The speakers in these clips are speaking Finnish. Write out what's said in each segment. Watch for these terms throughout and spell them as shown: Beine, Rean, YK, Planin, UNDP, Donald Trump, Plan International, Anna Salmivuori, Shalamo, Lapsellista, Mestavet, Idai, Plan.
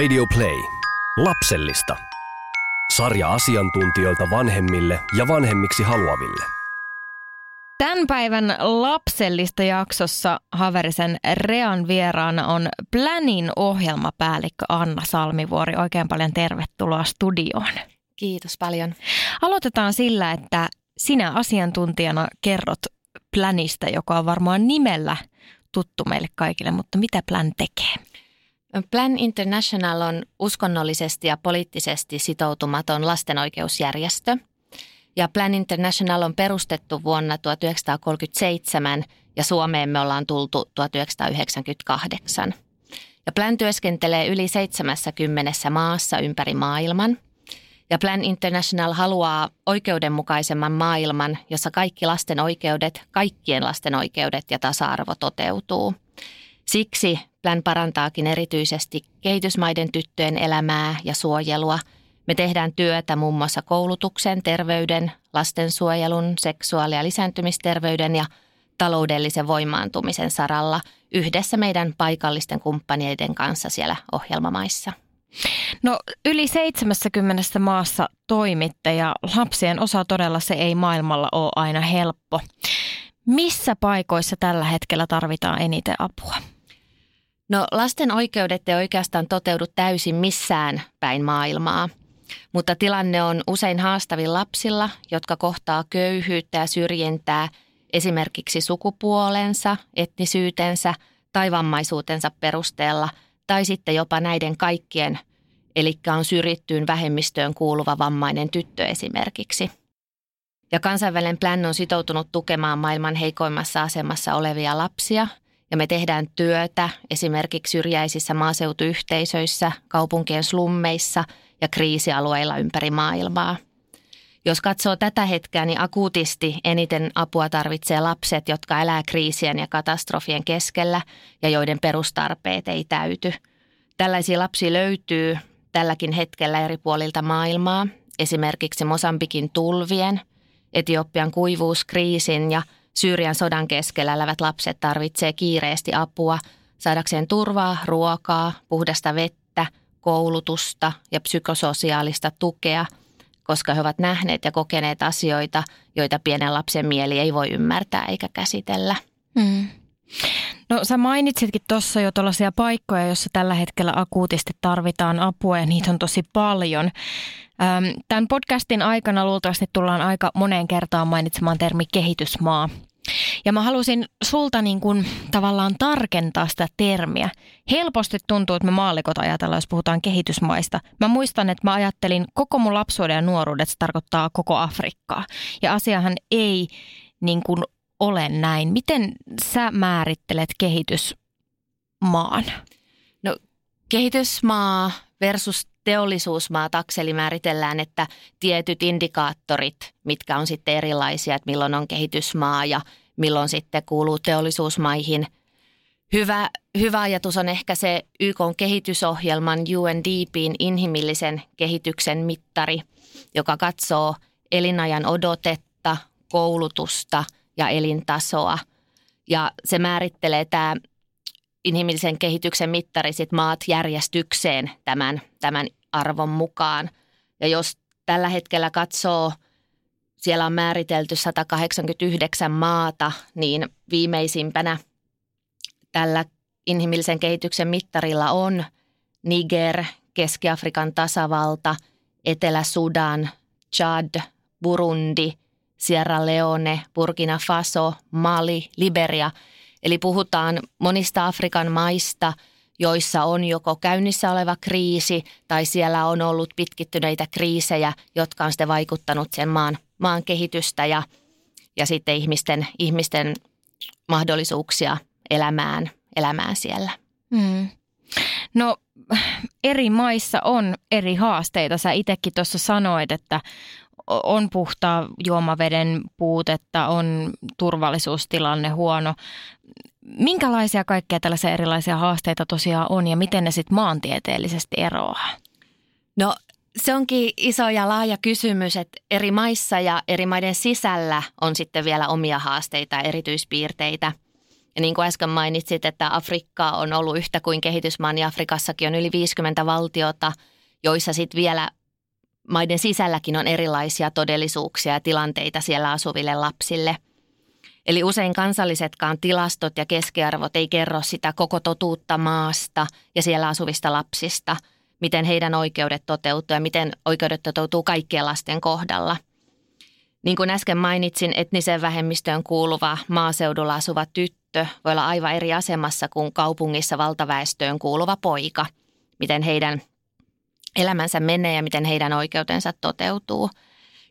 Radio Play. Lapsellista. Sarja asiantuntijoilta vanhemmille ja vanhemmiksi haluaville. Tämän päivän lapsellista jaksossa Haverisen Rean vieraana on Planin ohjelmapäällikkö Anna Salmivuori. Oikein paljon tervetuloa studioon. Kiitos paljon. Aloitetaan sillä, että sinä asiantuntijana kerrot Planista, joka on varmaan nimellä tuttu meille kaikille, mutta mitä Plan tekee? Plan International on uskonnollisesti ja poliittisesti sitoutumaton lastenoikeusjärjestö. Ja Plan International on perustettu vuonna 1937 ja Suomeen me ollaan tultu 1998. Ja Plan työskentelee yli 70 maassa ympäri maailman. Ja Plan International haluaa oikeudenmukaisemman maailman, jossa kaikki lasten oikeudet, kaikkien lasten oikeudet ja tasa-arvo toteutuu. Siksi Plan parantaakin erityisesti kehitysmaiden tyttöjen elämää ja suojelua. Me tehdään työtä muun muassa koulutuksen, terveyden, lastensuojelun, seksuaali- ja lisääntymisterveyden ja taloudellisen voimaantumisen saralla yhdessä meidän paikallisten kumppaneiden kanssa siellä ohjelmamaissa. No yli 70 maassa toimitte ja lapsien osa todella se ei maailmalla ole aina helppo. Missä paikoissa tällä hetkellä tarvitaan eniten apua? No lasten oikeudet ei oikeastaan toteudu täysin missään päin maailmaa, mutta tilanne on usein haastavin lapsilla, jotka kohtaa köyhyyttä ja syrjintää esimerkiksi sukupuolensa, etnisyytensä tai vammaisuutensa perusteella tai sitten jopa näiden kaikkien, eli on syrjittyyn vähemmistöön kuuluva vammainen tyttö esimerkiksi. Ja kansainvälinen Plan on sitoutunut tukemaan maailman heikoimmassa asemassa olevia lapsia. Ja me tehdään työtä esimerkiksi syrjäisissä maaseutuyhteisöissä, kaupunkien slummeissa ja kriisialueilla ympäri maailmaa. Jos katsoo tätä hetkeä, niin akuutisti eniten apua tarvitsee lapset, jotka elää kriisien ja katastrofien keskellä ja joiden perustarpeet ei täyty. Tällaisia lapsia löytyy tälläkin hetkellä eri puolilta maailmaa, esimerkiksi Mosambikin tulvien, Etiopian kuivuuskriisin ja Syyrian sodan keskellä elävät lapset tarvitsee kiireesti apua saadakseen turvaa, ruokaa, puhdasta vettä, koulutusta ja psykososiaalista tukea, koska he ovat nähneet ja kokeneet asioita, joita pienen lapsen mieli ei voi ymmärtää eikä käsitellä. Mm. No sä mainitsitkin tuossa jo tuollaisia paikkoja, joissa tällä hetkellä akuutisti tarvitaan apua ja niitä on tosi paljon. Tämän podcastin aikana luultavasti tullaan aika moneen kertaan mainitsemaan termi kehitysmaa. Ja mä halusin sulta niin kuin tavallaan tarkentaa sitä termiä. Helposti tuntuu, että me maallikot ajatellaan, jos puhutaan kehitysmaista. Mä muistan, että mä ajattelin koko mun lapsuuden ja nuoruudet, se tarkoittaa koko Afrikkaa. Ja asiahan ei niin kuin ole näin. Miten sä määrittelet kehitysmaan? No kehitysmaa versus teollisuusmaa takseli määritellään, että tietyt indikaattorit, mitkä on sitten erilaisia, että milloin on kehitysmaa ja milloin sitten kuuluu teollisuusmaihin. Hyvä ajatus on ehkä se YK:n kehitysohjelman UNDP:n inhimillisen kehityksen mittari, joka katsoo elinajan odotetta, koulutusta ja elintasoa. Ja se määrittelee tämä inhimillisen kehityksen mittari sit maat järjestykseen tämän arvon mukaan. Ja jos tällä hetkellä katsoo, siellä on määritelty 189 maata, niin viimeisimpänä tällä inhimillisen kehityksen mittarilla on Niger, Keski-Afrikan tasavalta, Etelä-Sudan, Chad, Burundi, Sierra Leone, Burkina Faso, Mali, Liberia. Eli puhutaan monista Afrikan maista, joissa on joko käynnissä oleva kriisi tai siellä on ollut pitkittyneitä kriisejä, jotka on sitten vaikuttanut sen maan kehitystä ja sitten ihmisten mahdollisuuksia elämään siellä. Mm. No eri maissa on eri haasteita. Sä itsekin tuossa sanoit, että on puhtaa juomaveden puutetta, on turvallisuustilanne huono. Minkälaisia kaikkia tällaisia erilaisia haasteita tosiaan on ja miten ne sitten maantieteellisesti eroaa? No se onkin iso ja laaja kysymys, että eri maissa ja eri maiden sisällä on sitten vielä omia haasteita, erityispiirteitä. Ja niin kuin äsken mainitsit, että Afrikka on ollut yhtä kuin kehitysmaa, niin Afrikassakin on yli 50 valtiota, joissa sitten vielä maiden sisälläkin on erilaisia todellisuuksia ja tilanteita siellä asuville lapsille. Eli usein kansallisetkaan tilastot ja keskiarvot ei kerro sitä koko totuutta maasta ja siellä asuvista lapsista, miten heidän oikeudet toteutuu ja miten oikeudet toteutuu kaikkien lasten kohdalla. Niin kuin äsken mainitsin, etniseen vähemmistöön kuuluva maaseudulla asuva tyttö voi olla aivan eri asemassa kuin kaupungissa valtaväestöön kuuluva poika, miten heidän elämänsä menee ja miten heidän oikeutensa toteutuu.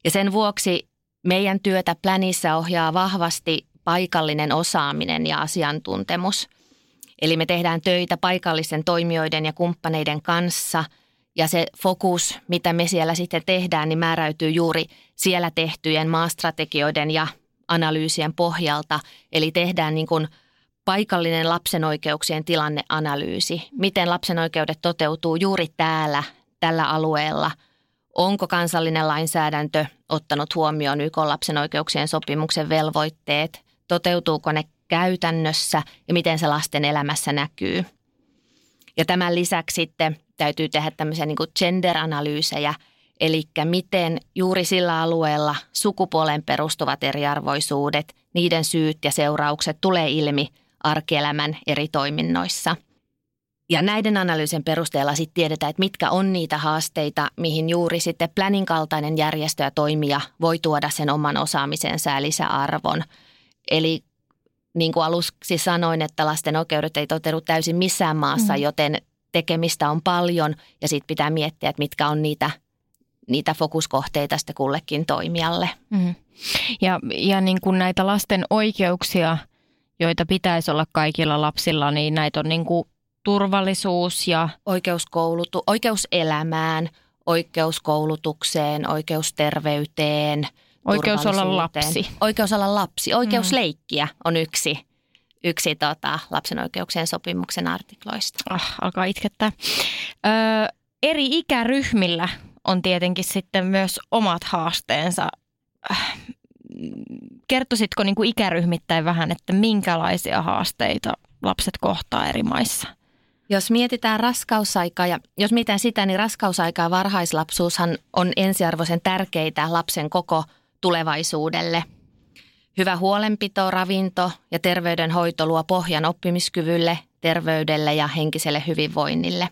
Ja sen vuoksi meidän työtä Planissa ohjaa vahvasti paikallinen osaaminen ja asiantuntemus. Eli me tehdään töitä paikallisten toimijoiden ja kumppaneiden kanssa ja se fokus, mitä me siellä sitten tehdään, niin määräytyy juuri siellä tehtyjen maastrategioiden ja analyysien pohjalta. Eli tehdään niin kuin paikallinen lapsen oikeuksien tilanneanalyysi. Miten lapsen oikeudet toteutuu juuri täällä, tällä alueella? Onko kansallinen lainsäädäntö ottanut huomioon YK:n lapsen oikeuksien sopimuksen velvoitteet? Toteutuuko ne käytännössä ja miten se lasten elämässä näkyy? Ja tämän lisäksi sitten täytyy tehdä tämmöisiä niin kuin gender-analyysejä, eli miten juuri sillä alueella sukupuolen perustuvat eriarvoisuudet, niiden syyt ja seuraukset tulee ilmi arkielämän eri toiminnoissa. Ja näiden analyysin perusteella sitten tiedetään, että mitkä on niitä haasteita, mihin juuri sitten Planin kaltainen järjestö ja toimija voi tuoda sen oman osaamisensa ja lisäarvon. Eli niin kuin aluksi sanoin, että lasten oikeudet ei toteudu täysin missään maassa, joten tekemistä on paljon ja sitten pitää miettiä, että mitkä on niitä fokuskohteita sitten kullekin toimijalle. Mm. Ja niin kuin näitä lasten oikeuksia, joita pitäisi olla kaikilla lapsilla, niin näitä on niin kuin turvallisuus ja oikeus elämään, oikeus koulutukseen, oikeus terveyteen, oikeus olla lapsi. Oikeus leikkiä on yksi lapsen oikeuksien sopimuksen artikloista. Alkaa itkettää. Eri ikäryhmillä on tietenkin sitten myös omat haasteensa. Kertoisitko niin kuin ikäryhmittäin vähän, että minkälaisia haasteita lapset kohtaa eri maissa? Jos mietitään raskausaikaa ja jos mietitään sitä, niin raskausaika ja varhaislapsuushan on ensiarvoisen tärkeitä lapsen koko tulevaisuudelle. Hyvä huolenpito, ravinto ja terveydenhoito luo pohjan oppimiskyvylle, terveydelle ja henkiselle hyvinvoinnille.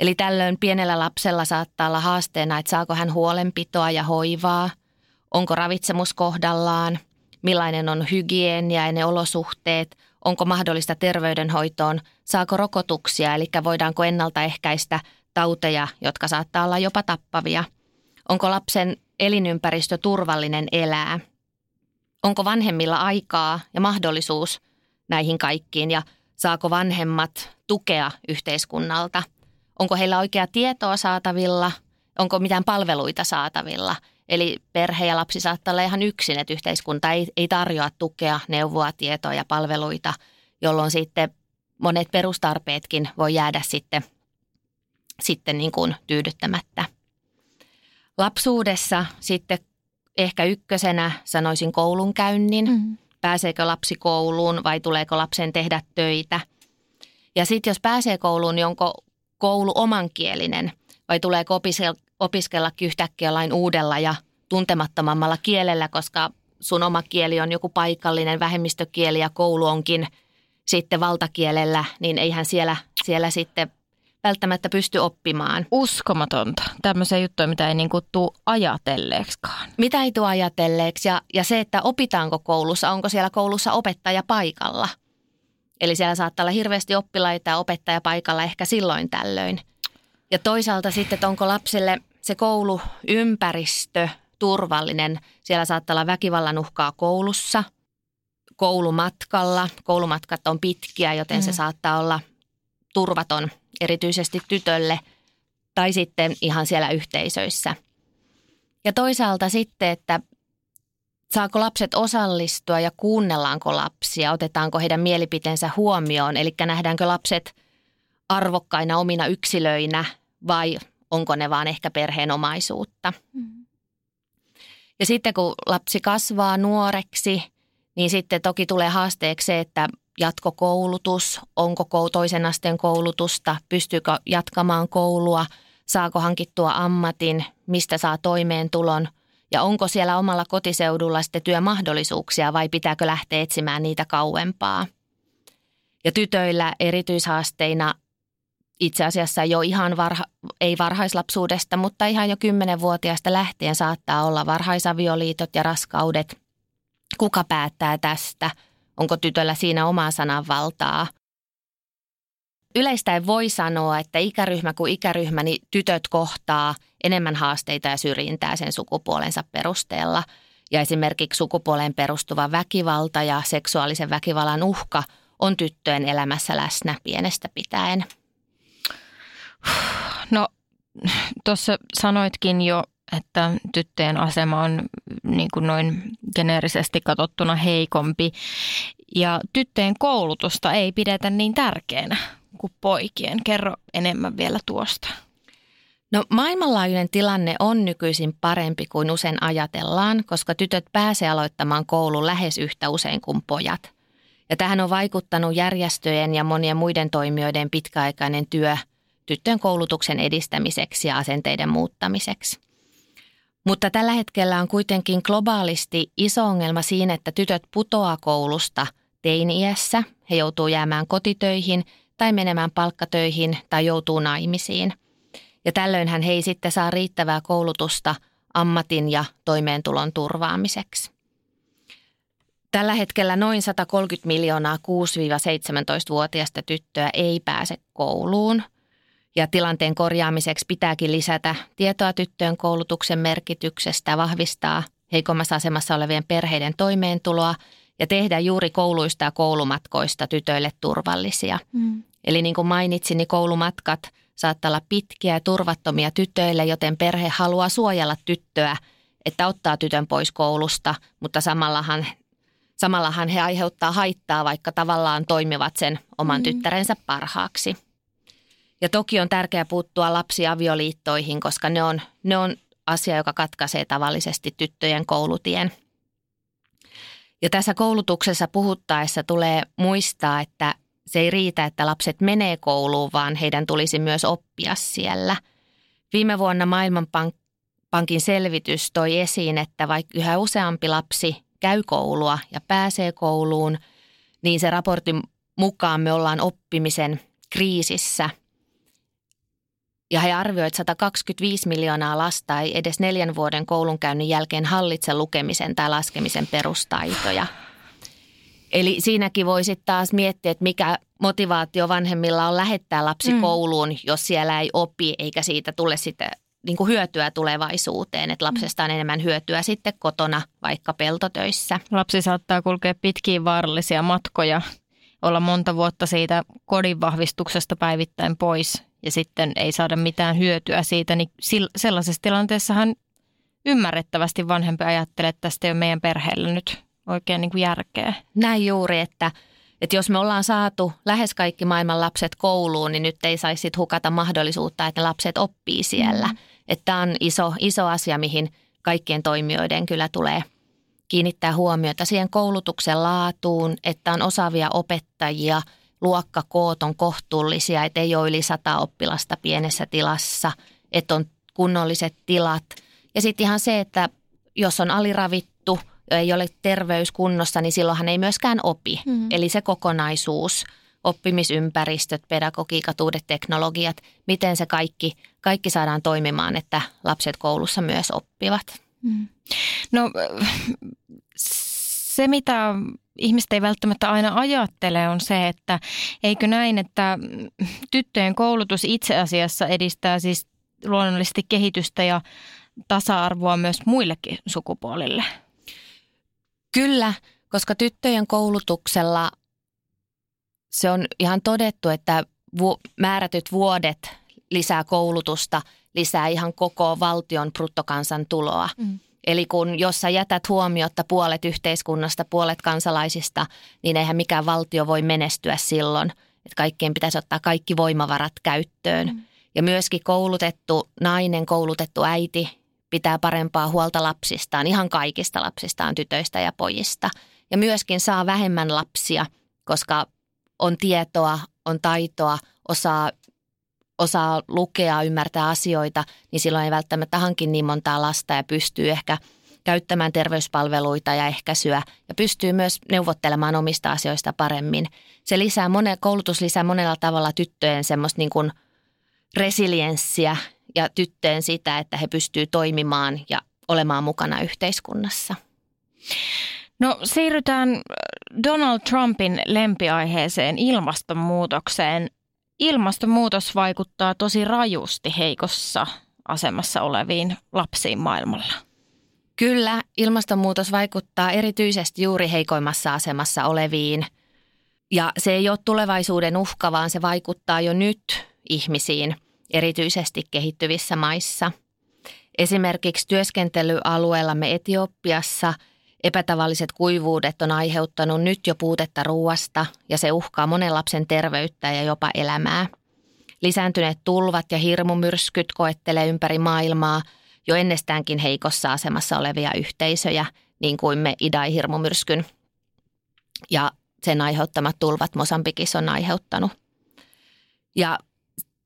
Eli tällöin pienellä lapsella saattaa olla haasteena, että saako hän huolenpitoa ja hoivaa, onko ravitsemus kohdallaan, millainen on hygienia ja ne olosuhteet, onko mahdollista terveydenhoitoon, saako rokotuksia, eli voidaanko ennaltaehkäistä tauteja, jotka saattaa olla jopa tappavia, onko lapsen elinympäristö turvallinen elää, onko vanhemmilla aikaa ja mahdollisuus näihin kaikkiin ja saako vanhemmat tukea yhteiskunnalta, onko heillä oikeaa tietoa saatavilla, onko mitään palveluita saatavilla. Eli perhe ja lapsi saattaa olla ihan yksin, että yhteiskunta ei tarjoa tukea, neuvoa, tietoa ja palveluita, jolloin sitten monet perustarpeetkin voi jäädä sitten niin kuin tyydyttämättä. Lapsuudessa sitten ehkä ykkösenä sanoisin koulunkäynnin. Pääseekö lapsi kouluun vai tuleeko lapsen tehdä töitä? Ja sitten jos pääsee kouluun, niin onko koulu omankielinen vai tuleeko opiskellakin yhtäkkiä jollain uudella ja tuntemattomammalla kielellä, koska sun oma kieli on joku paikallinen vähemmistökieli ja koulu onkin sitten valtakielellä, niin eihän siellä sitten välttämättä pysty oppimaan. Uskomatonta. Tämmöisiä juttuja, mitä ei niin kuin tule ajatelleeksikaan. Mitä ei tule ajatelleeksi ja se, että opitaanko koulussa, onko siellä koulussa opettaja paikalla. Eli siellä saattaa olla hirveästi oppilaita ja opettaja paikalla ehkä silloin tällöin. Ja toisaalta sitten, että onko lapselle se kouluympäristö turvallinen. Siellä saattaa olla väkivallan uhkaa koulussa, koulumatkalla. Koulumatkat on pitkiä, joten se saattaa olla turvaton, erityisesti tytölle, tai sitten ihan siellä yhteisöissä. Ja toisaalta sitten, että saako lapset osallistua ja kuunnellaanko lapsia, otetaanko heidän mielipiteensä huomioon, eli nähdäänkö lapset arvokkaina omina yksilöinä vai onko ne vaan ehkä perheenomaisuutta. Mm-hmm. Ja sitten kun lapsi kasvaa nuoreksi, niin sitten toki tulee haasteeksi se, että jatkokoulutus, onko toisen asteen koulutusta, pystyykö jatkamaan koulua, saako hankittua ammatin, mistä saa toimeentulon ja onko siellä omalla kotiseudulla sitten työmahdollisuuksia vai pitääkö lähteä etsimään niitä kauempaa. Ja tytöillä erityishaasteina itse asiassa jo ihan ei varhaislapsuudesta, mutta ihan jo 10-vuotiaasta lähtien saattaa olla varhaisavioliitot ja raskaudet. Kuka päättää tästä? Onko tytöllä siinä omaa sananvaltaa? Yleistäen voi sanoa, että ikäryhmä kuin ikäryhmä, niin tytöt kohtaa enemmän haasteita ja syrjintää sen sukupuolensa perusteella. Ja esimerkiksi sukupuoleen perustuva väkivalta ja seksuaalisen väkivallan uhka on tyttöjen elämässä läsnä pienestä pitäen. No, tuossa sanoitkin jo, että tyttöjen asema on niin kuin noin geneerisesti katsottuna heikompi ja tyttöjen koulutusta ei pidetä niin tärkeänä kuin poikien. Kerro enemmän vielä tuosta. No, maailmanlaajuinen tilanne on nykyisin parempi kuin usein ajatellaan, koska tytöt pääsee aloittamaan koulun lähes yhtä usein kuin pojat. Ja tähän on vaikuttanut järjestöjen ja monien muiden toimijoiden pitkäaikainen työ tyttöjen koulutuksen edistämiseksi ja asenteiden muuttamiseksi. Mutta tällä hetkellä on kuitenkin globaalisti iso ongelma siinä, että tytöt putoaa koulusta teini-iässä, he joutuu jäämään kotitöihin tai menemään palkkatöihin tai joutuu naimisiin. Ja tällöinhän he ei sitten saa riittävää koulutusta ammatin ja toimeentulon turvaamiseksi. Tällä hetkellä noin 130 miljoonaa 6-17-vuotiaista tyttöä ei pääse kouluun. Ja tilanteen korjaamiseksi pitääkin lisätä tietoa tyttöjen koulutuksen merkityksestä, vahvistaa heikommassa asemassa olevien perheiden toimeentuloa ja tehdä juuri kouluista ja koulumatkoista tytöille turvallisia. Mm. Eli niin kuin mainitsin, niin koulumatkat saattaa olla pitkiä ja turvattomia tytöille, joten perhe haluaa suojella tyttöä, että ottaa tytön pois koulusta, mutta samallahan he aiheuttaa haittaa, vaikka tavallaan toimivat sen oman tyttärensä parhaaksi. Ja toki on tärkeää puuttua lapsiavioliittoihin, koska ne on asia, joka katkaisee tavallisesti tyttöjen koulutien. Ja tässä koulutuksessa puhuttaessa tulee muistaa, että se ei riitä, että lapset menee kouluun, vaan heidän tulisi myös oppia siellä. Viime vuonna Maailmanpankin selvitys toi esiin, että vaikka yhä useampi lapsi käy koulua ja pääsee kouluun, niin se raportin mukaan me ollaan oppimisen kriisissä. Ja he arvioivat, että 125 miljoonaa lasta ei edes 4 vuoden koulunkäynnin jälkeen hallitse lukemisen tai laskemisen perustaitoja. Eli siinäkin voisit taas miettiä, että mikä motivaatio vanhemmilla on lähettää lapsi kouluun, jos siellä ei opi eikä siitä tule sitä, niin kuin hyötyä tulevaisuuteen. Että lapsesta on enemmän hyötyä sitten kotona, vaikka peltotöissä. Lapsi saattaa kulkea pitkiä vaarallisia matkoja, olla monta vuotta siitä kodin vahvistuksesta päivittäin pois ja sitten ei saada mitään hyötyä siitä, niin sellaisessa tilanteessahan ymmärrettävästi vanhempi ajattelee, että tästä ei ole meidän perheellä nyt oikein niin kuin järkeä. Näin juuri, että jos me ollaan saatu lähes kaikki maailman lapset kouluun, niin nyt ei saisi hukata mahdollisuutta, että ne lapset oppii siellä. Että tämä on iso asia, mihin kaikkien toimijoiden kyllä tulee kiinnittää huomiota siihen koulutuksen laatuun, että on osaavia opettajia, luokkakoot on kohtuullisia, että ei ole yli 100 oppilasta pienessä tilassa, että on kunnolliset tilat. Ja sitten ihan se, että jos on aliravittu, ei ole terveys kunnossa, niin silloinhan ei myöskään opi. Mm-hmm. Eli se kokonaisuus, oppimisympäristöt, pedagogiikat, uudet teknologiat, miten se kaikki saadaan toimimaan, että lapset koulussa myös oppivat. Mm-hmm. No se, mitä ihmiset ei välttämättä aina ajattele, on se, että eikö näin, että tyttöjen koulutus itse asiassa edistää siis luonnollisesti kehitystä ja tasa-arvoa myös muillekin sukupuolille? Kyllä, koska tyttöjen koulutuksella se on ihan todettu, että määrätyt vuodet lisää koulutusta, lisää ihan koko valtion bruttokansantuloa. Mm. Eli kun, jos sä jätät huomiota puolet yhteiskunnasta, puolet kansalaisista, niin eihän mikään valtio voi menestyä silloin. Että kaikkien pitäisi ottaa kaikki voimavarat käyttöön. Mm. Ja myöskin koulutettu nainen, koulutettu äiti pitää parempaa huolta lapsistaan, ihan kaikista lapsistaan, tytöistä ja pojista. Ja myöskin saa vähemmän lapsia, koska on tietoa, on taitoa, osaa lukea, ymmärtää asioita, niin silloin ei välttämättä hankin niin montaa lasta ja pystyy ehkä käyttämään terveyspalveluita ja ehkäisyä ja pystyy myös neuvottelemaan omista asioista paremmin. Se lisää koulutus lisää monella tavalla tyttöjen semmoista niin kuin resilienssiä ja tyttöjen sitä, että he pystyvät toimimaan ja olemaan mukana yhteiskunnassa. No siirrytään Donald Trumpin lempiaiheeseen ilmastonmuutokseen. Ilmastonmuutos vaikuttaa tosi rajusti heikossa asemassa oleviin lapsiin maailmalla. Kyllä, ilmastonmuutos vaikuttaa erityisesti juuri heikoimmassa asemassa oleviin. Ja se ei ole tulevaisuuden uhka, vaan se vaikuttaa jo nyt ihmisiin, erityisesti kehittyvissä maissa. Esimerkiksi työskentelyalueellamme Etiopiassa epätavalliset kuivuudet on aiheuttanut nyt jo puutetta ruuasta ja se uhkaa monen lapsen terveyttä ja jopa elämää. Lisääntyneet tulvat ja hirmumyrskyt koettelee ympäri maailmaa jo ennestäänkin heikossa asemassa olevia yhteisöjä, niin kuin me Idai-hirmumyrskyn ja sen aiheuttamat tulvat Mosambikissa on aiheuttanut. Ja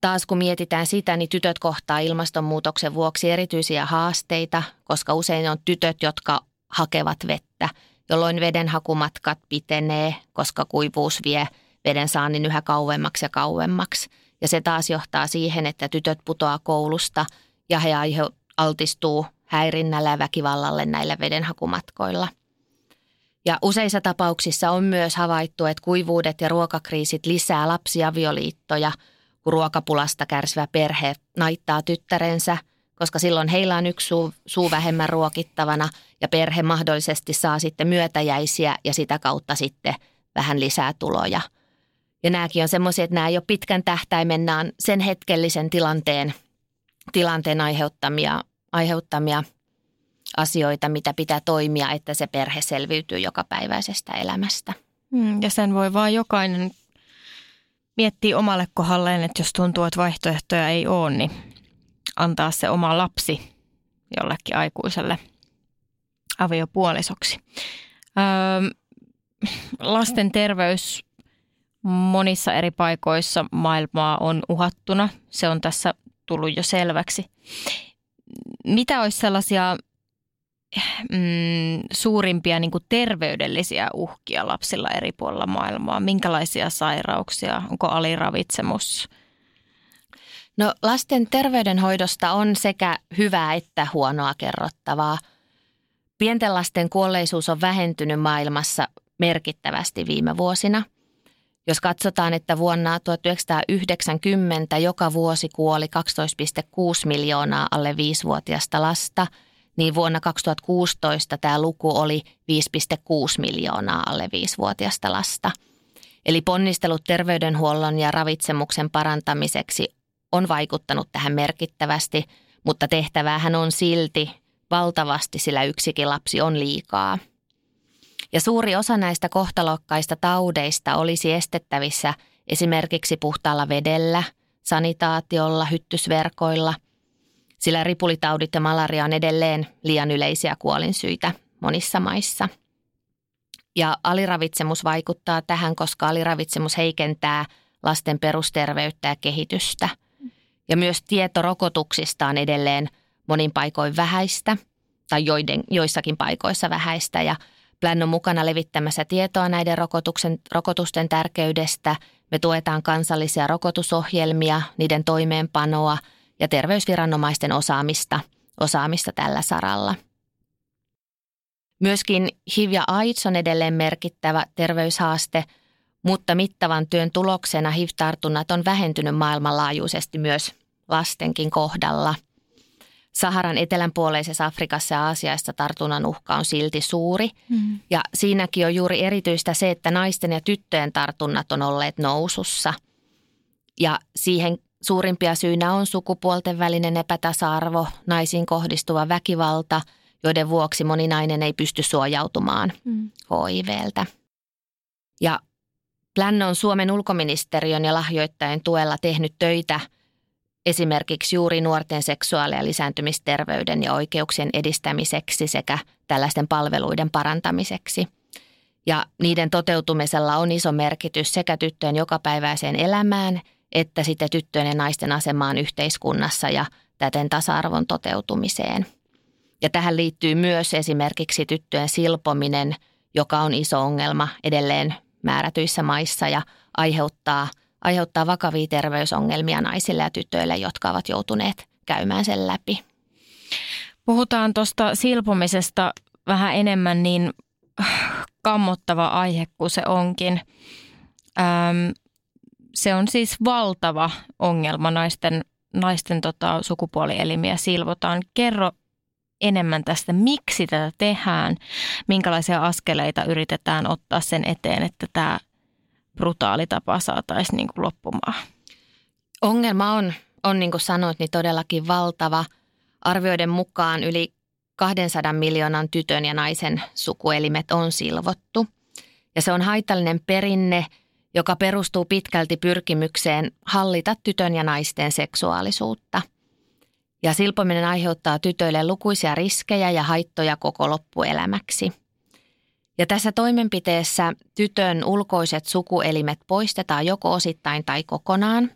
taas kun mietitään sitä, niin tytöt kohtaa ilmastonmuutoksen vuoksi erityisiä haasteita, koska usein on tytöt, jotka hakevat vettä, jolloin vedenhakumatkat pitenee, koska kuivuus vie veden saannin yhä kauemmaksi ja kauemmaksi. Ja se taas johtaa siihen, että tytöt putoaa koulusta ja he altistuu häirinnällä ja väkivallalle näillä vedenhakumatkoilla. Ja useissa tapauksissa on myös havaittu, että kuivuudet ja ruokakriisit lisää lapsiavioliittoja, kun ruokapulasta kärsivä perhe naittaa tyttärensä, koska silloin heillä on yksi suu vähemmän ruokittavana ja perhe mahdollisesti saa sitten myötäjäisiä ja sitä kautta sitten vähän lisää tuloja. Ja nämäkin on semmoisia, että nämä ei ole pitkän tähtäimen, nämä on sen hetkellisen tilanteen aiheuttamia asioita, mitä pitää toimia, että se perhe selviytyy jokapäiväisestä elämästä. Ja sen voi vaan jokainen miettiä omalle kohdalleen, että jos tuntuu, että vaihtoehtoja ei ole, niin antaa se oma lapsi jollekin aikuiselle aviopuolisoksi. Lasten terveys monissa eri paikoissa maailmaa on uhattuna. Se on tässä tullut jo selväksi. Mitä olisi sellaisia suurimpia niin kuin terveydellisiä uhkia lapsilla eri puolilla maailmaa? Minkälaisia sairauksia? Onko aliravitsemus? No lasten terveydenhoidosta on sekä hyvää että huonoa kerrottavaa. Pienten lasten kuolleisuus on vähentynyt maailmassa merkittävästi viime vuosina. Jos katsotaan, että vuonna 1990 joka vuosi kuoli 12,6 miljoonaa alle 5-vuotiaista lasta, niin vuonna 2016 tämä luku oli 5,6 miljoonaa alle 5-vuotiaista lasta. Eli ponnistelut terveydenhuollon ja ravitsemuksen parantamiseksi on vaikuttanut tähän merkittävästi, mutta tehtäväähän on silti valtavasti, sillä yksikin lapsi on liikaa. Ja suuri osa näistä kohtalokkaista taudeista olisi estettävissä esimerkiksi puhtaalla vedellä, sanitaatiolla, hyttysverkoilla, sillä ripulitaudit ja malaria on edelleen liian yleisiä kuolinsyitä monissa maissa. Ja aliravitsemus vaikuttaa tähän, koska aliravitsemus heikentää lasten perusterveyttä ja kehitystä. Ja myös tieto rokotuksista on edelleen monin paikoin vähäistä tai joissakin paikoissa vähäistä. Ja Plan on mukana levittämässä tietoa näiden rokotusten tärkeydestä. Me tuetaan kansallisia rokotusohjelmia, niiden toimeenpanoa ja terveysviranomaisten osaamista tällä saralla. Myöskin HIV ja AIDS on edelleen merkittävä terveyshaaste, mutta mittavan työn tuloksena HIV-tartunnat on vähentynyt maailmanlaajuisesti myös lastenkin kohdalla. Saharan etelänpuoleisessa Afrikassa ja Aasiassa tartunnan uhka on silti suuri. Mm. Ja siinäkin on juuri erityistä se, että naisten ja tyttöjen tartunnat on olleet nousussa. Ja siihen suurimpia syynä on sukupuolten välinen epätasa-arvo, naisiin kohdistuva väkivalta, joiden vuoksi moni nainen ei pysty suojautumaan HIVltä. Ja Plan on Suomen ulkoministeriön ja lahjoittajien tuella tehnyt töitä esimerkiksi juuri nuorten seksuaali- ja lisääntymisterveyden ja oikeuksien edistämiseksi sekä tällaisten palveluiden parantamiseksi. Ja niiden toteutumisella on iso merkitys sekä tyttöjen jokapäiväiseen elämään että sitten tyttöjen ja naisten asemaan yhteiskunnassa ja täten tasa-arvon toteutumiseen. Ja tähän liittyy myös esimerkiksi tyttöjen silpominen, joka on iso ongelma edelleen määrätyissä maissa ja aiheuttaa vakavia terveysongelmia naisille ja tytöille, jotka ovat joutuneet käymään sen läpi. Puhutaan tuosta silpomisesta vähän enemmän, niin kammottava aihe kuin se onkin. Se on siis valtava ongelma, naisten sukupuolielimiä silvotaan. Kerro enemmän tästä, miksi tätä tehdään, minkälaisia askeleita yritetään ottaa sen eteen, että tämä brutaali tapa saataisiin niin kuin loppumaan. Ongelma on niin kuin sanoit, niin todellakin valtava. Arvioiden mukaan yli 200 miljoonan tytön ja naisen sukuelimet on silvottu. Ja se on haitallinen perinne, joka perustuu pitkälti pyrkimykseen hallita tytön ja naisten seksuaalisuutta. Ja silpominen aiheuttaa tytöille lukuisia riskejä ja haittoja koko loppuelämäksi. Ja tässä toimenpiteessä tytön ulkoiset sukuelimet poistetaan joko osittain tai kokonaan.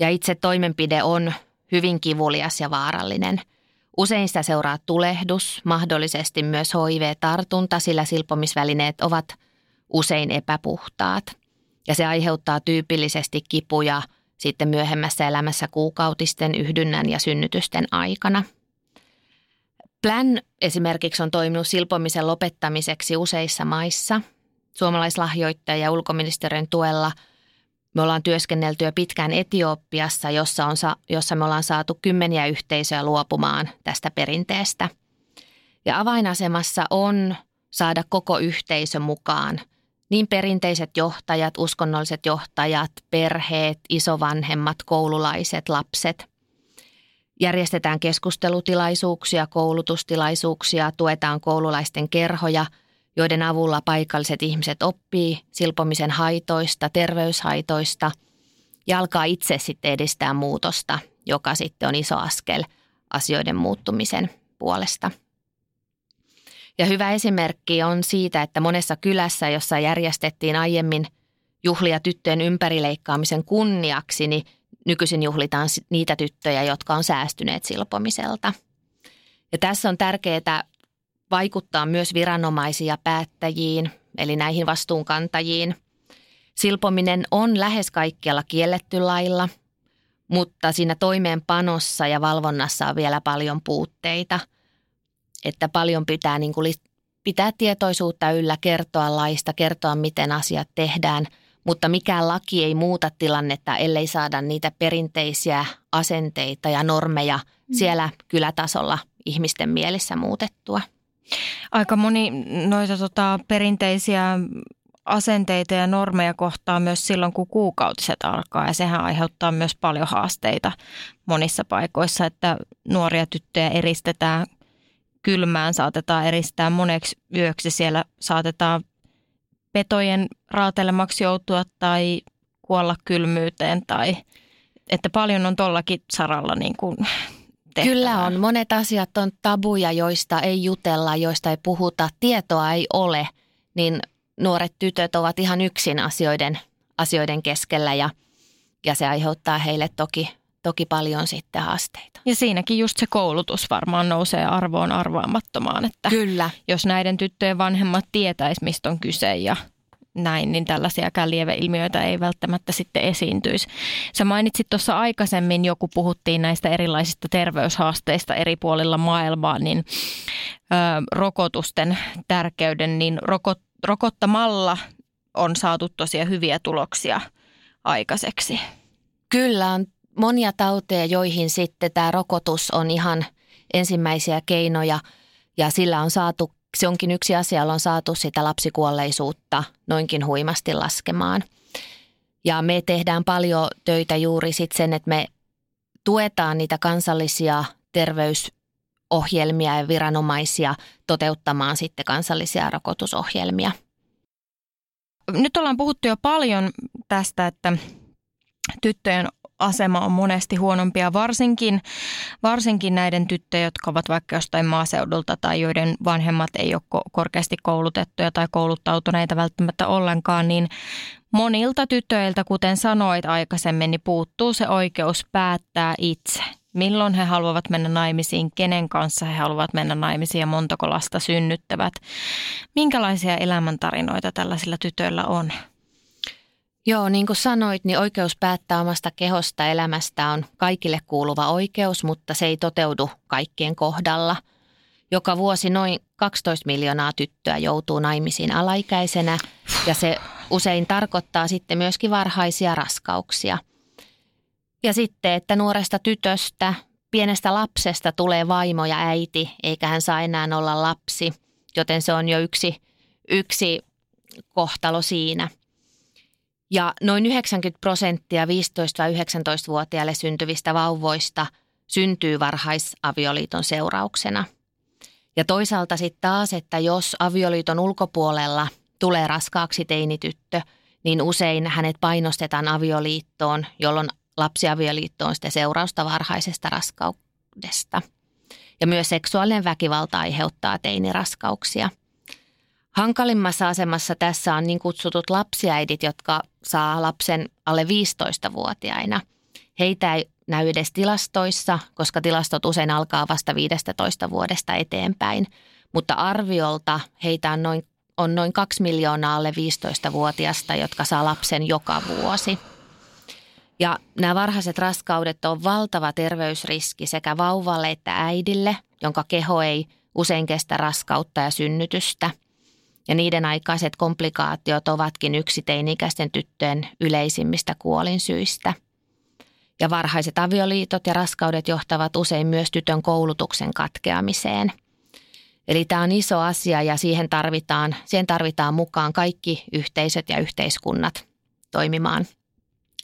Ja itse toimenpide on hyvin kivulias ja vaarallinen. Usein sitä seuraa tulehdus, mahdollisesti myös HIV-tartunta, sillä silpomisvälineet ovat usein epäpuhtaat. Ja se aiheuttaa tyypillisesti kipuja sitten myöhemmässä elämässä kuukautisten, yhdynnän ja synnytysten aikana. Plan esimerkiksi on toiminut silpomisen lopettamiseksi useissa maissa. Suomalaislahjoittajien ja ulkoministeriön tuella me ollaan työskennelty jo pitkään Etiopiassa, jossa me ollaan saatu kymmeniä yhteisöjä luopumaan tästä perinteestä. Ja avainasemassa on saada koko yhteisö mukaan. Niin perinteiset johtajat, uskonnolliset johtajat, perheet, isovanhemmat, koululaiset, lapset. Järjestetään keskustelutilaisuuksia, koulutustilaisuuksia, tuetaan koululaisten kerhoja, joiden avulla paikalliset ihmiset oppii silpomisen haitoista, terveyshaitoista ja alkaa itse sitten edistää muutosta, joka sitten on iso askel asioiden muuttumisen puolesta. Ja hyvä esimerkki on siitä, että monessa kylässä, jossa järjestettiin aiemmin juhlia tyttöjen ympärileikkaamisen kunniaksi, niin nykyisin juhlitaan niitä tyttöjä, jotka on säästyneet silpomiselta. Ja tässä on tärkeää vaikuttaa myös viranomaisiin ja päättäjiin, eli näihin vastuunkantajiin. Silpominen on lähes kaikkialla kielletty lailla, mutta siinä toimeenpanossa ja valvonnassa on vielä paljon puutteita. Että paljon pitää, niin kuin pitää tietoisuutta yllä, kertoa laista, kertoa miten asiat tehdään, mutta mikään laki ei muuta tilannetta, ellei saada niitä perinteisiä asenteita ja normeja siellä kylätasolla ihmisten mielissä muutettua. Aika moni noita perinteisiä asenteita ja normeja kohtaa myös silloin, kun kuukautiset alkaa, ja sehän aiheuttaa myös paljon haasteita monissa paikoissa, että nuoria tyttöjä eristetään kylmään, saatetaan eristää moneksi yöksi, siellä saatetaan petojen raatelemaksi joutua tai kuolla kylmyyteen, tai että paljon on tollakin saralla niin kuin tehtävää. Kyllä on. Monet asiat on tabuja, joista ei jutella, joista ei puhuta, tietoa ei ole, niin nuoret tytöt ovat ihan yksin asioiden keskellä ja se aiheuttaa heille toki paljon sitten haasteita. Ja siinäkin just se koulutus varmaan nousee arvoon arvaamattomaan, että kyllä, jos näiden tyttöjen vanhemmat tietäisi, mistä on kyse ja näin, niin tällaisiakään lieveilmiöitä ei välttämättä sitten esiintyisi. Sä mainitsit tuossa aikaisemmin, joku puhuttiin näistä erilaisista terveyshaasteista eri puolilla maailmaa, niin rokotusten tärkeyden, niin rokottamalla on saatu tosiaan hyviä tuloksia aikaiseksi. Kyllä on. Monia tauteja, joihin sitten tämä rokotus on ihan ensimmäisiä keinoja ja sillä on saatu, se onkin yksi asia, jolla on saatu sitä lapsikuolleisuutta noinkin huimasti laskemaan. Ja me tehdään paljon töitä juuri sit sen, että me tuetaan niitä kansallisia terveysohjelmia ja viranomaisia toteuttamaan sitten kansallisia rokotusohjelmia. Nyt ollaan puhuttu jo paljon tästä, että tyttöjen asema on monesti huonompia, varsinkin näiden tyttöjä, jotka ovat vaikka jostain maaseudulta tai joiden vanhemmat ei ole korkeasti koulutettuja tai kouluttautuneita välttämättä ollenkaan, niin monilta tytöiltä, kuten sanoit aikaisemmin, niin puuttuu se oikeus päättää itse. Milloin he haluavat mennä naimisiin, kenen kanssa he haluavat mennä naimisiin ja montako lasta synnyttävät. Minkälaisia elämäntarinoita tällaisilla tytöillä on? Joo, niin kuin sanoit, niin oikeus päättää omasta kehosta, elämästä on kaikille kuuluva oikeus, mutta se ei toteudu kaikkien kohdalla. Joka vuosi noin 12 miljoonaa tyttöä joutuu naimisiin alaikäisenä ja se usein tarkoittaa sitten myöskin varhaisia raskauksia. Ja sitten, että nuoresta tytöstä, pienestä lapsesta tulee vaimo ja äiti, eikä hän saa enää olla lapsi, joten se on jo yksi kohtalo siinä. Ja noin 90% 15-19-vuotiaille syntyvistä vauvoista syntyy varhaisavioliiton seurauksena. Ja toisaalta sitten taas, että jos avioliiton ulkopuolella tulee raskaaksi teinityttö, niin usein hänet painostetaan avioliittoon, jolloin lapsiavioliitto on sitten seurausta varhaisesta raskaudesta. Ja myös seksuaalinen väkivalta aiheuttaa teiniraskauksia. Hankalimmassa asemassa tässä on niin kutsutut lapsiäidit, jotka saa lapsen alle 15-vuotiaina. Heitä ei näy edes tilastoissa, koska tilastot usein alkaa vasta 15 vuodesta eteenpäin. Mutta arviolta heitä on noin 2 miljoonaa alle 15-vuotiasta, jotka saa lapsen joka vuosi. Ja nämä varhaiset raskaudet on valtava terveysriski sekä vauvalle että äidille, jonka keho ei usein kestä raskautta ja synnytystä. Ja niiden aikaiset komplikaatiot ovatkin yksi teini-ikäisten tyttöjen yleisimmistä kuolinsyistä. Ja varhaiset avioliitot ja raskaudet johtavat usein myös tytön koulutuksen katkeamiseen. Eli tämä on iso asia ja siihen tarvitaan mukaan kaikki yhteisöt ja yhteiskunnat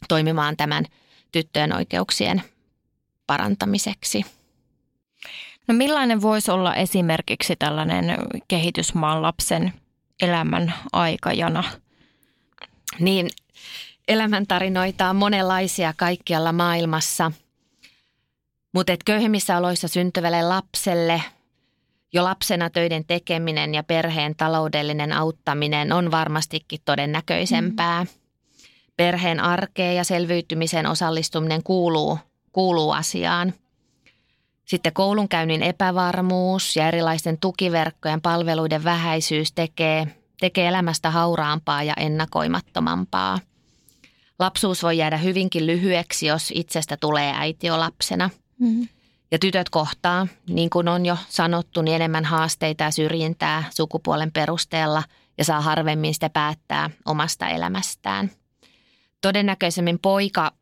toimimaan tämän tyttöjen oikeuksien parantamiseksi. No millainen voisi olla esimerkiksi tällainen kehitysmaan lapsen elämän aikajana? Niin, elämäntarinoita on monenlaisia kaikkialla maailmassa, mutta köyhemmissä oloissa syntyvälle lapselle jo lapsena töiden tekeminen ja perheen taloudellinen auttaminen on varmastikin todennäköisempää. Perheen arkeen ja selviytymiseen osallistuminen kuuluu asiaan. Sitten koulunkäynnin epävarmuus ja erilaisten tukiverkkojen palveluiden vähäisyys tekee elämästä hauraampaa ja ennakoimattomampaa. Lapsuus voi jäädä hyvinkin lyhyeksi, jos itsestä tulee äiti jo lapsena. Mm-hmm. Ja tytöt kohtaa, niin kuin on jo sanottu, niin enemmän haasteita ja syrjintää sukupuolen perusteella ja saa harvemmin sitä päättää omasta elämästään. Todennäköisemmin poika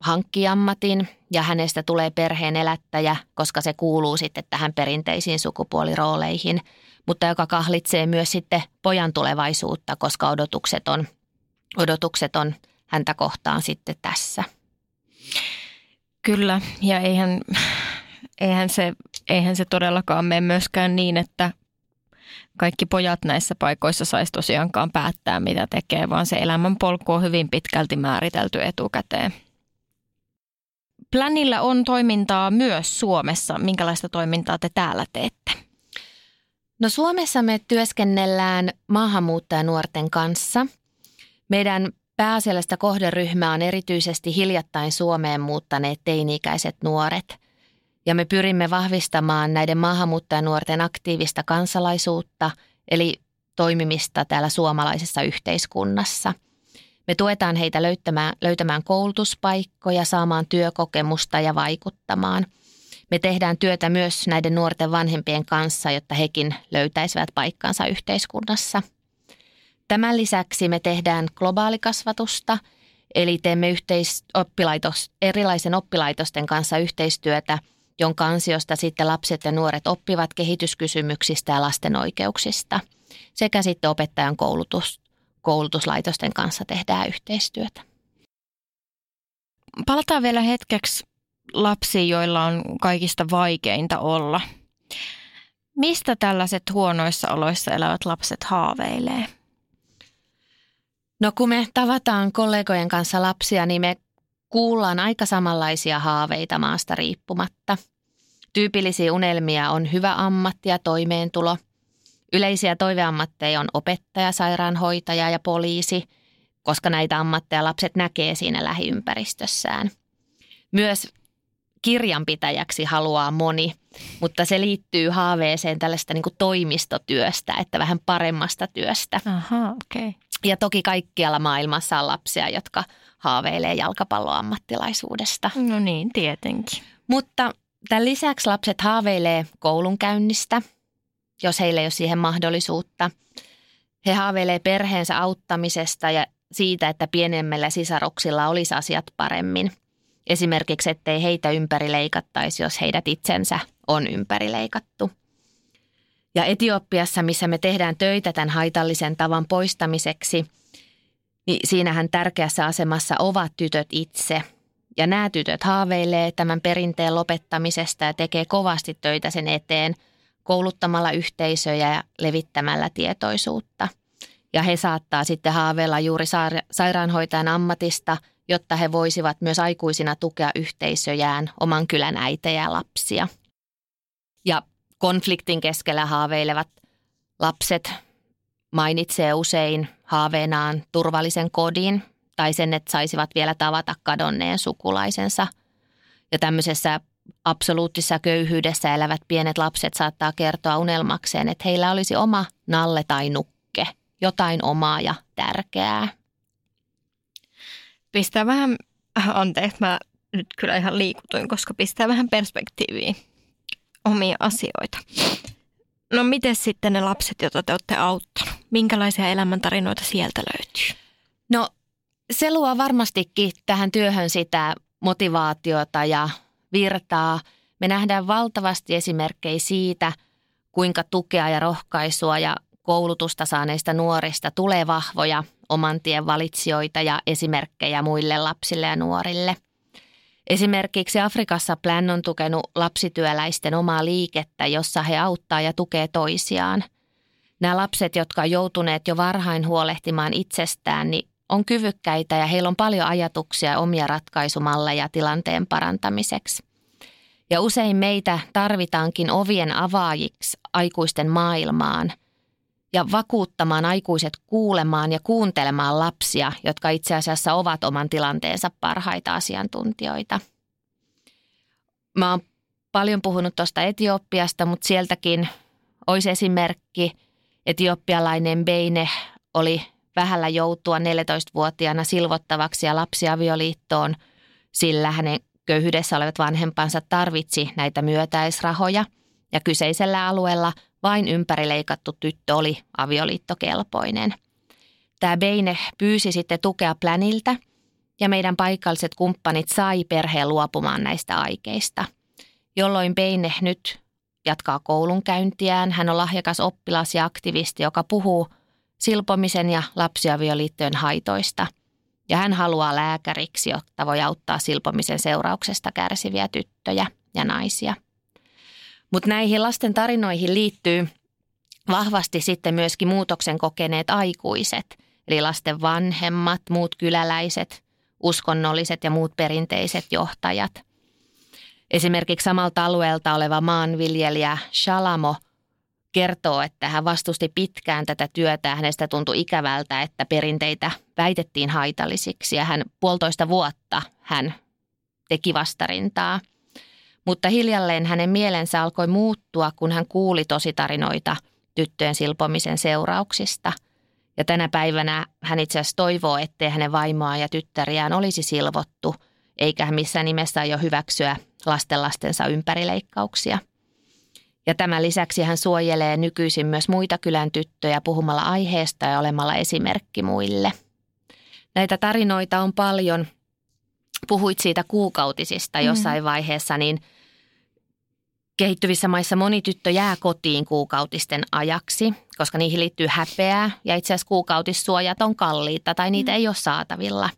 hankkii ammatin ja hänestä tulee perheen elättäjä, koska se kuuluu sitten tähän perinteisiin sukupuolirooleihin, mutta joka kahlitsee myös sitten pojan tulevaisuutta, koska odotukset on häntä kohtaan sitten tässä. Kyllä, ja eihän se todellakaan mene myöskään niin, että kaikki pojat näissä paikoissa saisi tosiaankaan päättää, mitä tekee, vaan se elämänpolku on hyvin pitkälti määritelty etukäteen. Planilla on toimintaa myös Suomessa. Minkälaista toimintaa te täällä teette? No Suomessa me työskennellään maahanmuuttajanuorten kanssa. Meidän pääasiallista kohderyhmää on erityisesti hiljattain Suomeen muuttaneet teini-ikäiset nuoret. Ja me pyrimme vahvistamaan näiden maahanmuuttajanuorten aktiivista kansalaisuutta, eli toimimista täällä suomalaisessa yhteiskunnassa. Me tuetaan heitä löytämään koulutuspaikkoja, saamaan työkokemusta ja vaikuttamaan. Me tehdään työtä myös näiden nuorten vanhempien kanssa, jotta hekin löytäisivät paikkansa yhteiskunnassa. Tämän lisäksi me tehdään globaalikasvatusta, eli teemme erilaisen oppilaitosten kanssa yhteistyötä, jonka ansiosta sitten lapset ja nuoret oppivat kehityskysymyksistä ja lasten oikeuksista sekä sitten opettajan koulutus. koulutuslaitosten kanssa tehdään yhteistyötä. Palataan vielä hetkeksi lapsiin, joilla on kaikista vaikeinta olla. Mistä tällaiset huonoissa oloissa elävät lapset haaveilee? No kun me tavataan kollegojen kanssa lapsia, niin me kuullaan aika samanlaisia haaveita maasta riippumatta. Tyypillisiä unelmia on hyvä ammatti ja toimeentulo. Yleisiä toiveammatteja on opettaja, sairaanhoitaja ja poliisi, koska näitä ammatteja lapset näkee siinä lähiympäristössään. Myös kirjanpitäjäksi haluaa moni, mutta se liittyy haaveeseen tällaista niin kuin toimistotyöstä, että vähän paremmasta työstä. Aha, okei. Okay. Ja toki kaikkialla maailmassa on lapsia, jotka haaveilee jalkapalloammattilaisuudesta. No niin, tietenkin. Mutta tämän lisäksi lapset haaveilee koulunkäynnistä, jos heillä ei ole siihen mahdollisuutta. He haaveilee perheensä auttamisesta ja siitä, että pienemmillä sisaruksilla olisi asiat paremmin. Esimerkiksi, ettei heitä ympärileikattaisi, jos heidät itsensä on ympärileikattu. Ja Etiopiassa, missä me tehdään töitä tämän haitallisen tavan poistamiseksi, niin siinähän tärkeässä asemassa ovat tytöt itse. Ja nämä tytöt haaveilee tämän perinteen lopettamisesta ja tekee kovasti töitä sen eteen kouluttamalla yhteisöjä ja levittämällä tietoisuutta. Ja he saattaa sitten haaveilla juuri sairaanhoitajan ammatista, jotta he voisivat myös aikuisina tukea yhteisöjään, oman kylän äitejä ja lapsia. Ja konfliktin keskellä haaveilevat lapset mainitsee usein haaveenaan turvallisen kodin tai sen, että saisivat vielä tavata kadonneen sukulaisensa. Ja tämmöisessä absoluuttisessa köyhyydessä elävät pienet lapset saattaa kertoa unelmakseen, että heillä olisi oma nalle tai nukke, jotain omaa ja tärkeää. Pistää vähän, anteeksi, mä nyt kyllä ihan liikutuin, koska pistää vähän perspektiiviin omia asioita. No miten sitten ne lapset, joita te olette auttanut? Minkälaisia elämäntarinoita sieltä löytyy? No se luo varmastikin tähän työhön sitä motivaatiota ja virtaa. Me nähdään valtavasti esimerkkejä siitä, kuinka tukea ja rohkaisua ja koulutusta saaneista nuorista tulee vahvoja oman tien valitsijoita ja esimerkkejä muille lapsille ja nuorille. Esimerkiksi Afrikassa Plan on tukenut lapsityöläisten omaa liikettä, jossa he auttaa ja tukee toisiaan. Nämä lapset, jotka on joutuneet jo varhain huolehtimaan itsestään, niin on kyvykkäitä ja heillä on paljon ajatuksia ja omia ratkaisumalleja tilanteen parantamiseksi. Ja usein meitä tarvitaankin ovien avaajiksi aikuisten maailmaan ja vakuuttamaan aikuiset kuulemaan ja kuuntelemaan lapsia, jotka itse asiassa ovat oman tilanteensa parhaita asiantuntijoita. Mä oon paljon puhunut tuosta Etiopiasta, mutta sieltäkin olisi esimerkki. Etiopialainen Beine oli vähällä joutua 14-vuotiaana silvottavaksi ja lapsiavioliittoon, sillä hänen köyhyydessä olevat vanhempansa tarvitsi näitä myötäisrahoja ja kyseisellä alueella vain ympärileikattu tyttö oli avioliittokelpoinen. Tämä Beine pyysi sitten tukea Planilta ja meidän paikalliset kumppanit sai perheen luopumaan näistä aikeista, jolloin Beine nyt jatkaa koulunkäyntiään. Hän on lahjakas oppilas ja aktivisti, joka puhuu silpomisen ja lapsiavioliittojen haitoista. Ja hän haluaa lääkäriksi, jotta voi auttaa silpomisen seurauksesta kärsiviä tyttöjä ja naisia. Mutta näihin lasten tarinoihin liittyy vahvasti sitten myöskin muutoksen kokeneet aikuiset, eli lasten vanhemmat, muut kyläläiset, uskonnolliset ja muut perinteiset johtajat. Esimerkiksi samalta alueelta oleva maanviljelijä Shalamo kertoo, että hän vastusti pitkään tätä työtä ja hänestä tuntui ikävältä, että perinteitä väitettiin haitallisiksi ja hän 1,5 vuotta hän teki vastarintaa. Mutta hiljalleen hänen mielensä alkoi muuttua, kun hän kuuli tositarinoita tyttöjen silpomisen seurauksista. Ja tänä päivänä hän itse asiassa toivoo, ettei hänen vaimoaan ja tyttäriään olisi silvottu, eikä hän missään nimessä aio hyväksyä lastenlastensa ympärileikkauksia. Ja tämän lisäksi hän suojelee nykyisin myös muita kylän tyttöjä puhumalla aiheesta ja olemalla esimerkki muille. Näitä tarinoita on paljon. Puhuit siitä kuukautisista jossain vaiheessa, niin Kehittyvissä maissa moni tyttö jää kotiin kuukautisten ajaksi, koska niihin liittyy häpeää ja itse asiassa kuukautissuojat on kalliita tai niitä ei ole saatavilla.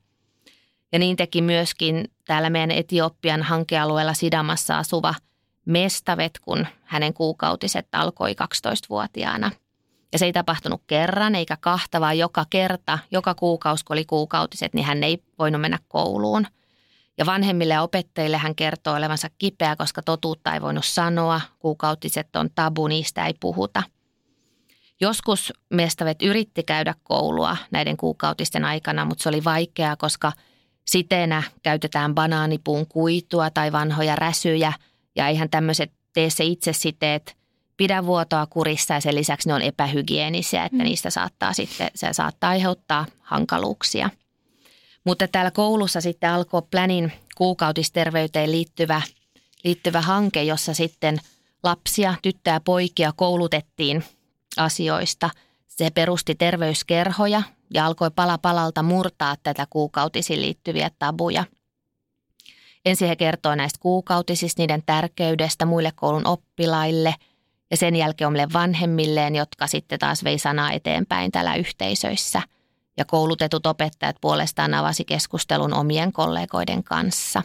Ja niin teki myöskin täällä meidän Etiopian hankealueella Sidamassa asuva Mestavet, kun hänen kuukautiset alkoi 12-vuotiaana. Ja se ei tapahtunut kerran eikä kahta, vaan joka kerta, joka kuukausi kun oli kuukautiset, niin hän ei voinut mennä kouluun. Ja vanhemmille ja opettajille hän kertoo olevansa kipeä, koska totuutta ei voinut sanoa. Kuukautiset on tabu, niistä ei puhuta. Joskus Mestavet yritti käydä koulua näiden kuukautisten aikana, mutta se oli vaikeaa, koska sitenä käytetään banaanipuun kuitua tai vanhoja räsyjä. Ja eihän tämmöiset tee se itse siteet pidä vuotoa kurissa ja sen lisäksi ne on epähygienisiä, että niistä se saattaa aiheuttaa hankaluuksia. Mutta täällä koulussa sitten alkoi Planin kuukautisterveyteen liittyvä hanke, jossa sitten lapsia, tyttöjä ja poikia koulutettiin asioista. Se perusti terveyskerhoja ja alkoi pala palalta murtaa tätä kuukautisiin liittyviä tabuja. Ensin he kertoi näistä kuukautisista, niiden tärkeydestä muille koulun oppilaille ja sen jälkeen omille vanhemmilleen, jotka sitten taas vei sanaa eteenpäin täällä yhteisöissä. Ja koulutetut opettajat puolestaan avasi keskustelun omien kollegoiden kanssa.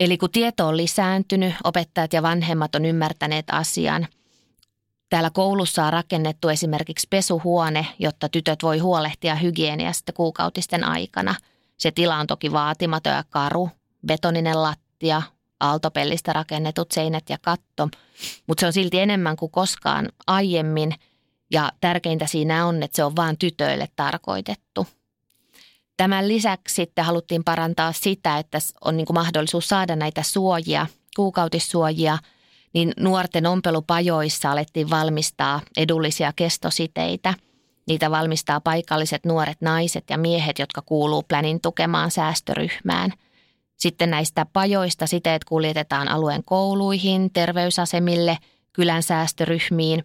Eli kun tieto on lisääntynyt, opettajat ja vanhemmat on ymmärtäneet asian. Täällä koulussa on rakennettu esimerkiksi pesuhuone, jotta tytöt voi huolehtia hygieniasta kuukautisten aikana. Se tila on toki vaatimaton ja karu, betoninen lattia, aaltopellistä rakennetut seinät ja katto, mutta se on silti enemmän kuin koskaan aiemmin. Ja tärkeintä siinä on, että se on vain tytöille tarkoitettu. Tämän lisäksi sitten haluttiin parantaa sitä, että on niin kuin mahdollisuus saada näitä suojia, kuukautissuojia, niin nuorten ompelupajoissa alettiin valmistaa edullisia kestositeitä. Niitä valmistaa paikalliset nuoret naiset ja miehet, jotka kuuluu Planin tukemaan säästöryhmään. Sitten näistä pajoista siteet kuljetetaan alueen kouluihin, terveysasemille, kylän säästöryhmiin,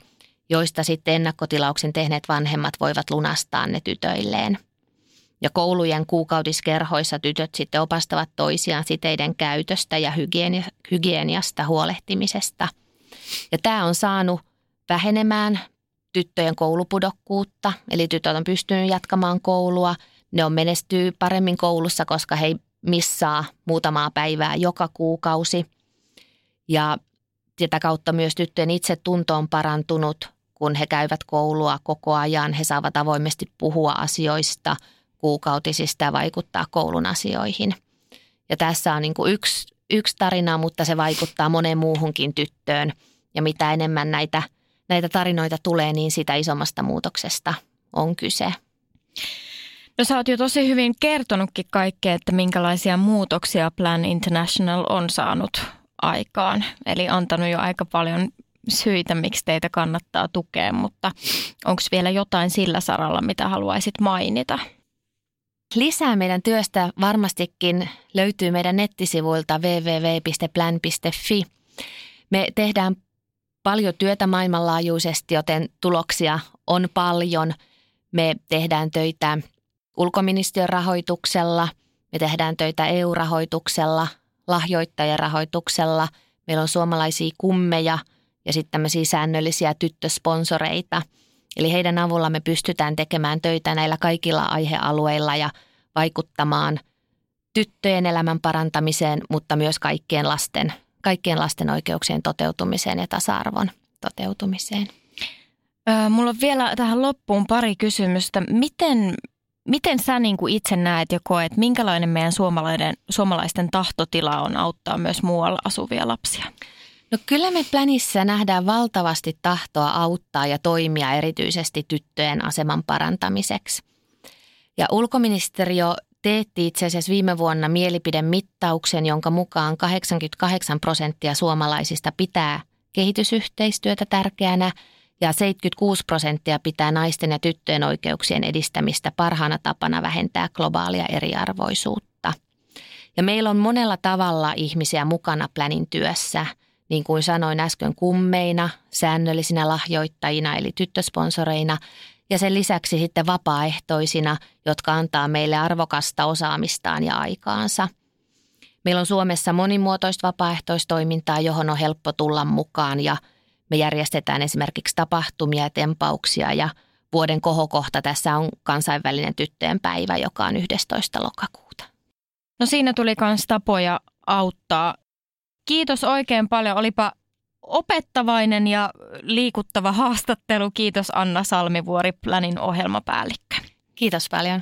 joista sitten ennakkotilauksen tehneet vanhemmat voivat lunastaa ne tytöilleen. Ja koulujen kuukautiskerhoissa tytöt sitten opastavat toisiaan siteiden käytöstä ja hygieniasta huolehtimisesta. Ja tämä on saanut vähenemään tyttöjen koulupudokkuutta, eli tytöt on pystynyt jatkamaan koulua. Ne on menestyy paremmin koulussa, koska he missaa muutamaa päivää joka kuukausi. Ja sitä kautta myös tyttöjen itsetunto on parantunut, kun he käyvät koulua koko ajan. He saavat avoimesti puhua asioista, kuukautisista ja vaikuttaa koulun asioihin. Ja tässä on niin kuin yksi tarina, mutta se vaikuttaa moneen muuhunkin tyttöön. Ja mitä enemmän näitä tarinoita tulee, niin sitä isommasta muutoksesta on kyse. No sä oot jo tosi hyvin kertonutkin kaikkea, että minkälaisia muutoksia Plan International on saanut aikaan. Eli antanut jo aika paljon syitä, miksi teitä kannattaa tukea, mutta onko vielä jotain sillä saralla, mitä haluaisit mainita? Lisää meidän työstä varmastikin löytyy meidän nettisivuilta www.plan.fi. Me tehdään paljon työtä maailmanlaajuisesti, joten tuloksia on paljon. Me tehdään töitä ulkoministeriön rahoituksella, me tehdään töitä EU-rahoituksella, lahjoittajarahoituksella. Meillä on suomalaisia kummeja ja sitten tämmöisiä säännöllisiä tyttösponsoreita. Eli heidän avulla me pystytään tekemään töitä näillä kaikilla aihealueilla ja vaikuttamaan tyttöjen elämän parantamiseen, mutta myös kaikkien lasten oikeuksien toteutumiseen ja tasa-arvon toteutumiseen. Mulla on vielä tähän loppuun pari kysymystä. Miten sä niin kuin itse näet ja koet, minkälainen meidän suomalaisten tahtotila on auttaa myös muualla asuvia lapsia? No kyllä me Planissa nähdään valtavasti tahtoa auttaa ja toimia erityisesti tyttöjen aseman parantamiseksi. Ja ulkoministeriö teetti itse asiassa viime vuonna mielipidemittauksen, jonka mukaan 88% suomalaisista pitää kehitysyhteistyötä tärkeänä ja 76% pitää naisten ja tyttöjen oikeuksien edistämistä parhaana tapana vähentää globaalia eriarvoisuutta. Ja meillä on monella tavalla ihmisiä mukana Planin työssä, niin kuin sanoin äsken kummeina, säännöllisinä lahjoittajina eli tyttösponsoreina ja sen lisäksi sitten vapaaehtoisina, jotka antaa meille arvokasta osaamistaan ja aikaansa. Meillä on Suomessa monimuotoista vapaaehtoistoimintaa, johon on helppo tulla mukaan ja me järjestetään esimerkiksi tapahtumia ja tempauksia ja vuoden kohokohta tässä on kansainvälinen tyttöjen päivä, joka on 11. lokakuuta. No siinä tuli myös tapoja auttaa. Kiitos oikein paljon. Olipa opettavainen ja liikuttava haastattelu. Kiitos Anna Salmivuori, Planin ohjelmapäällikkö. Kiitos paljon.